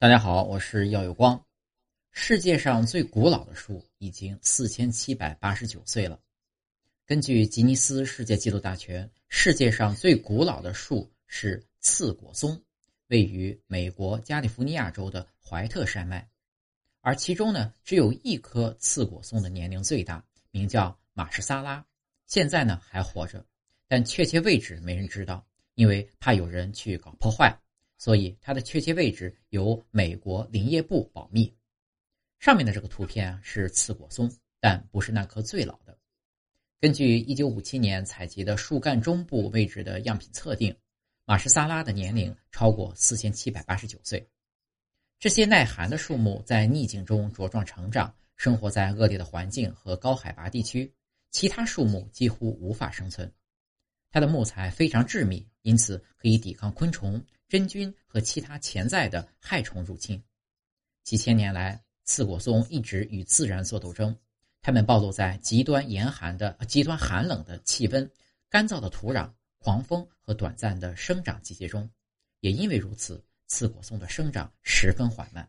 大家好，我是耀有光。世界上最古老的树已经4789岁了。根据吉尼斯世界纪录大全，世界上最古老的树是刺果松，位于美国加利福尼亚州的怀特山脉。而其中呢，只有一棵刺果松的年龄最大，名叫马什萨拉，现在呢还活着，但确切位置没人知道，因为怕有人去搞破坏，所以它的确切位置由美国林业部保密。上面的这个图片是刺果松，但不是那棵最老的。根据1957年采集的树干中部位置的样品测定，马什萨拉的年龄超过4789岁。这些耐寒的树木在逆境中茁壮成长，生活在恶劣的环境和高海拔地区，其他树木几乎无法生存。它的木材非常致密，因此可以抵抗昆虫、真菌和其他潜在的害虫入侵。几千年来，刺果松一直与自然做斗争，它们暴露在极端寒冷的气温、干燥的土壤、狂风和短暂的生长季节中。也因为如此，刺果松的生长十分缓慢。